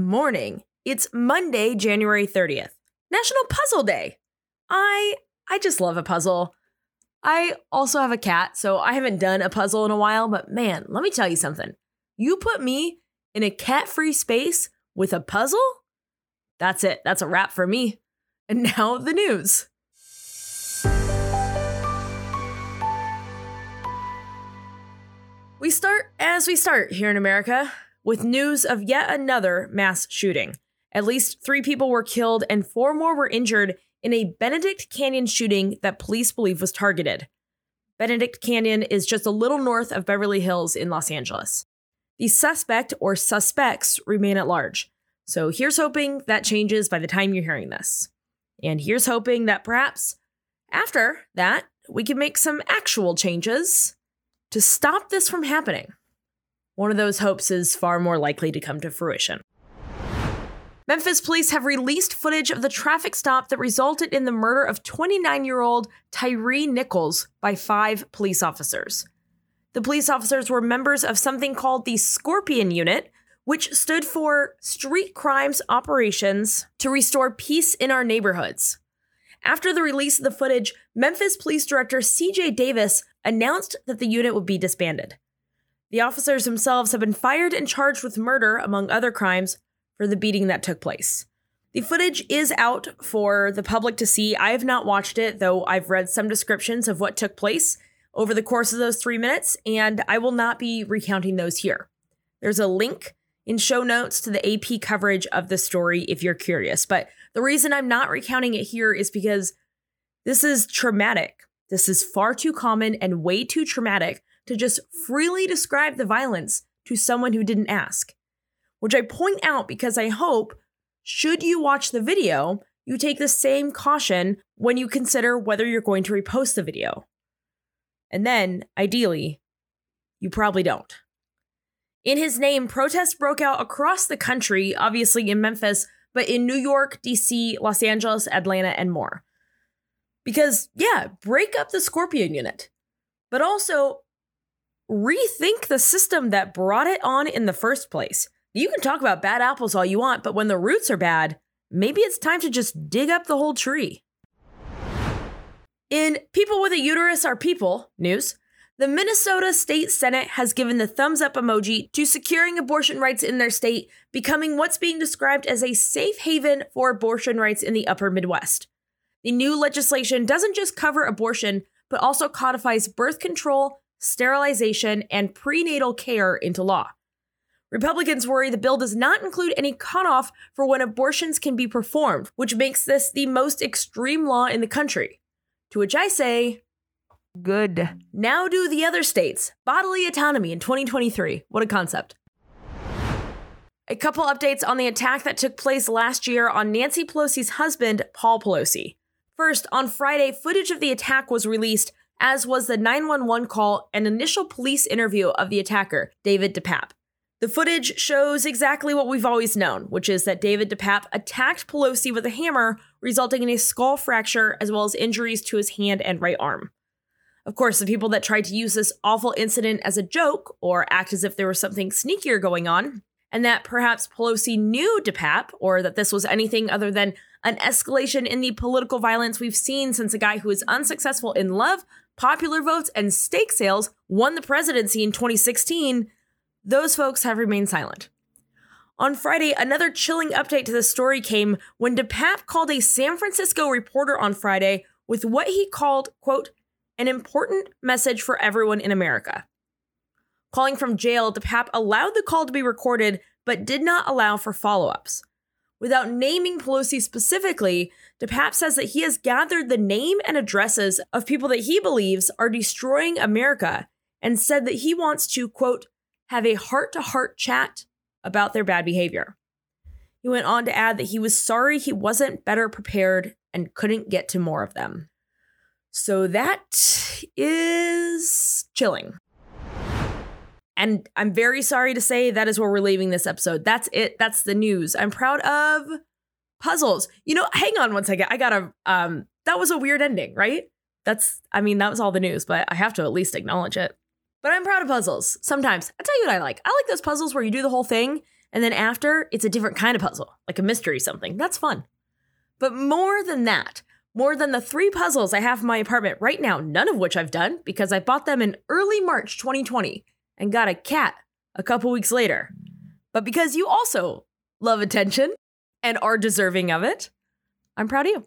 morning. It's Monday, January 30th, National Puzzle Day. I just love a puzzle. I also have a cat, so I haven't done a puzzle in a while, but man, let me tell you something. You put me in a cat-free space with a puzzle? That's it. That's a wrap for me. And now the news. We start as we start here in America with news of yet another mass shooting. At least 3 people were killed and 4 more were injured in a Benedict Canyon shooting that police believe was targeted. Benedict Canyon is just a little north of Beverly Hills in Los Angeles. The suspect or suspects remain at large. So here's hoping that changes by the time you're hearing this. And here's hoping that perhaps after that, we can make some actual changes to stop this from happening. One of those hopes is far more likely to come to fruition. Memphis police have released footage of the traffic stop that resulted in the murder of 29-year-old Tyree Nichols by 5 police officers. The police officers were members of something called the Scorpion Unit, which stood for Street Crimes Operations to Restore Peace in Our Neighborhoods. After the release of the footage, Memphis Police Director C.J. Davis announced that the unit would be disbanded. The officers themselves have been fired and charged with murder, among other crimes, for the beating that took place. The footage is out for the public to see. I have not watched it, though I've read some descriptions of what took place over the course of those 3 minutes, and I will not be recounting those here. There's a link in show notes to the AP coverage of the story if you're curious. But the reason I'm not recounting it here is because this is traumatic. This is far too common and way too traumatic to just freely describe the violence to someone who didn't ask. Which I point out because I hope, should you watch the video, you take the same caution when you consider whether you're going to repost the video. And then, ideally, you probably don't. In his name, protests broke out across the country, obviously in Memphis, but in New York, D.C., Los Angeles, Atlanta, and more. Because, yeah, break up the Scorpion Unit, but also rethink the system that brought it on in the first place. You can talk about bad apples all you want, but when the roots are bad, maybe it's time to just dig up the whole tree. In People with a Uterus Are People news, the Minnesota State Senate has given the thumbs up emoji to securing abortion rights in their state, becoming what's being described as a safe haven for abortion rights in the upper Midwest. The new legislation doesn't just cover abortion, but also codifies birth control, sterilization, and prenatal care into law. Republicans worry the bill does not include any cutoff for when abortions can be performed, which makes this the most extreme law in the country. To which I say, good. Now do the other states. Bodily autonomy in 2023. What a concept. A couple updates on the attack that took place last year on Nancy Pelosi's husband, Paul Pelosi. First, on Friday, footage of the attack was released, as was the 911 call and initial police interview of the attacker, David DePape. The footage shows exactly what we've always known, which is that David DePape attacked Pelosi with a hammer, resulting in a skull fracture as well as injuries to his hand and right arm. Of course, the people that tried to use this awful incident as a joke or act as if there was something sneakier going on, and that perhaps Pelosi knew DePape or that this was anything other than an escalation in the political violence we've seen since a guy who is unsuccessful in love, popular votes, and steak sales won the presidency in 2016, those folks have remained silent. On Friday, another chilling update to the story came when DePape called a San Francisco reporter on Friday with what he called, quote, an important message for everyone in America. Calling from jail, DePape allowed the call to be recorded, but did not allow for follow-ups. Without naming Pelosi specifically, DePape says that he has gathered the name and addresses of people that he believes are destroying America and said that he wants to, quote, have a heart-to-heart chat about their bad behavior. He went on to add that he was sorry he wasn't better prepared and couldn't get to more of them. So that is chilling. And I'm very sorry to say that is where we're leaving this episode. That's it. That's the news. I'm proud of puzzles. You know, hang on one second. I got to, that was a weird ending, right? That was all the news, but I have to at least acknowledge it. But I'm proud of puzzles sometimes. I'll tell you what I like. I like those puzzles where you do the whole thing And then after, it's a different kind of puzzle, like a mystery something. That's fun. But more than that, more than the 3 puzzles I have in my apartment right now, none of which I've done because I bought them in early March 2020 and got a cat a couple weeks later. But because you also love attention and are deserving of it, I'm proud of you.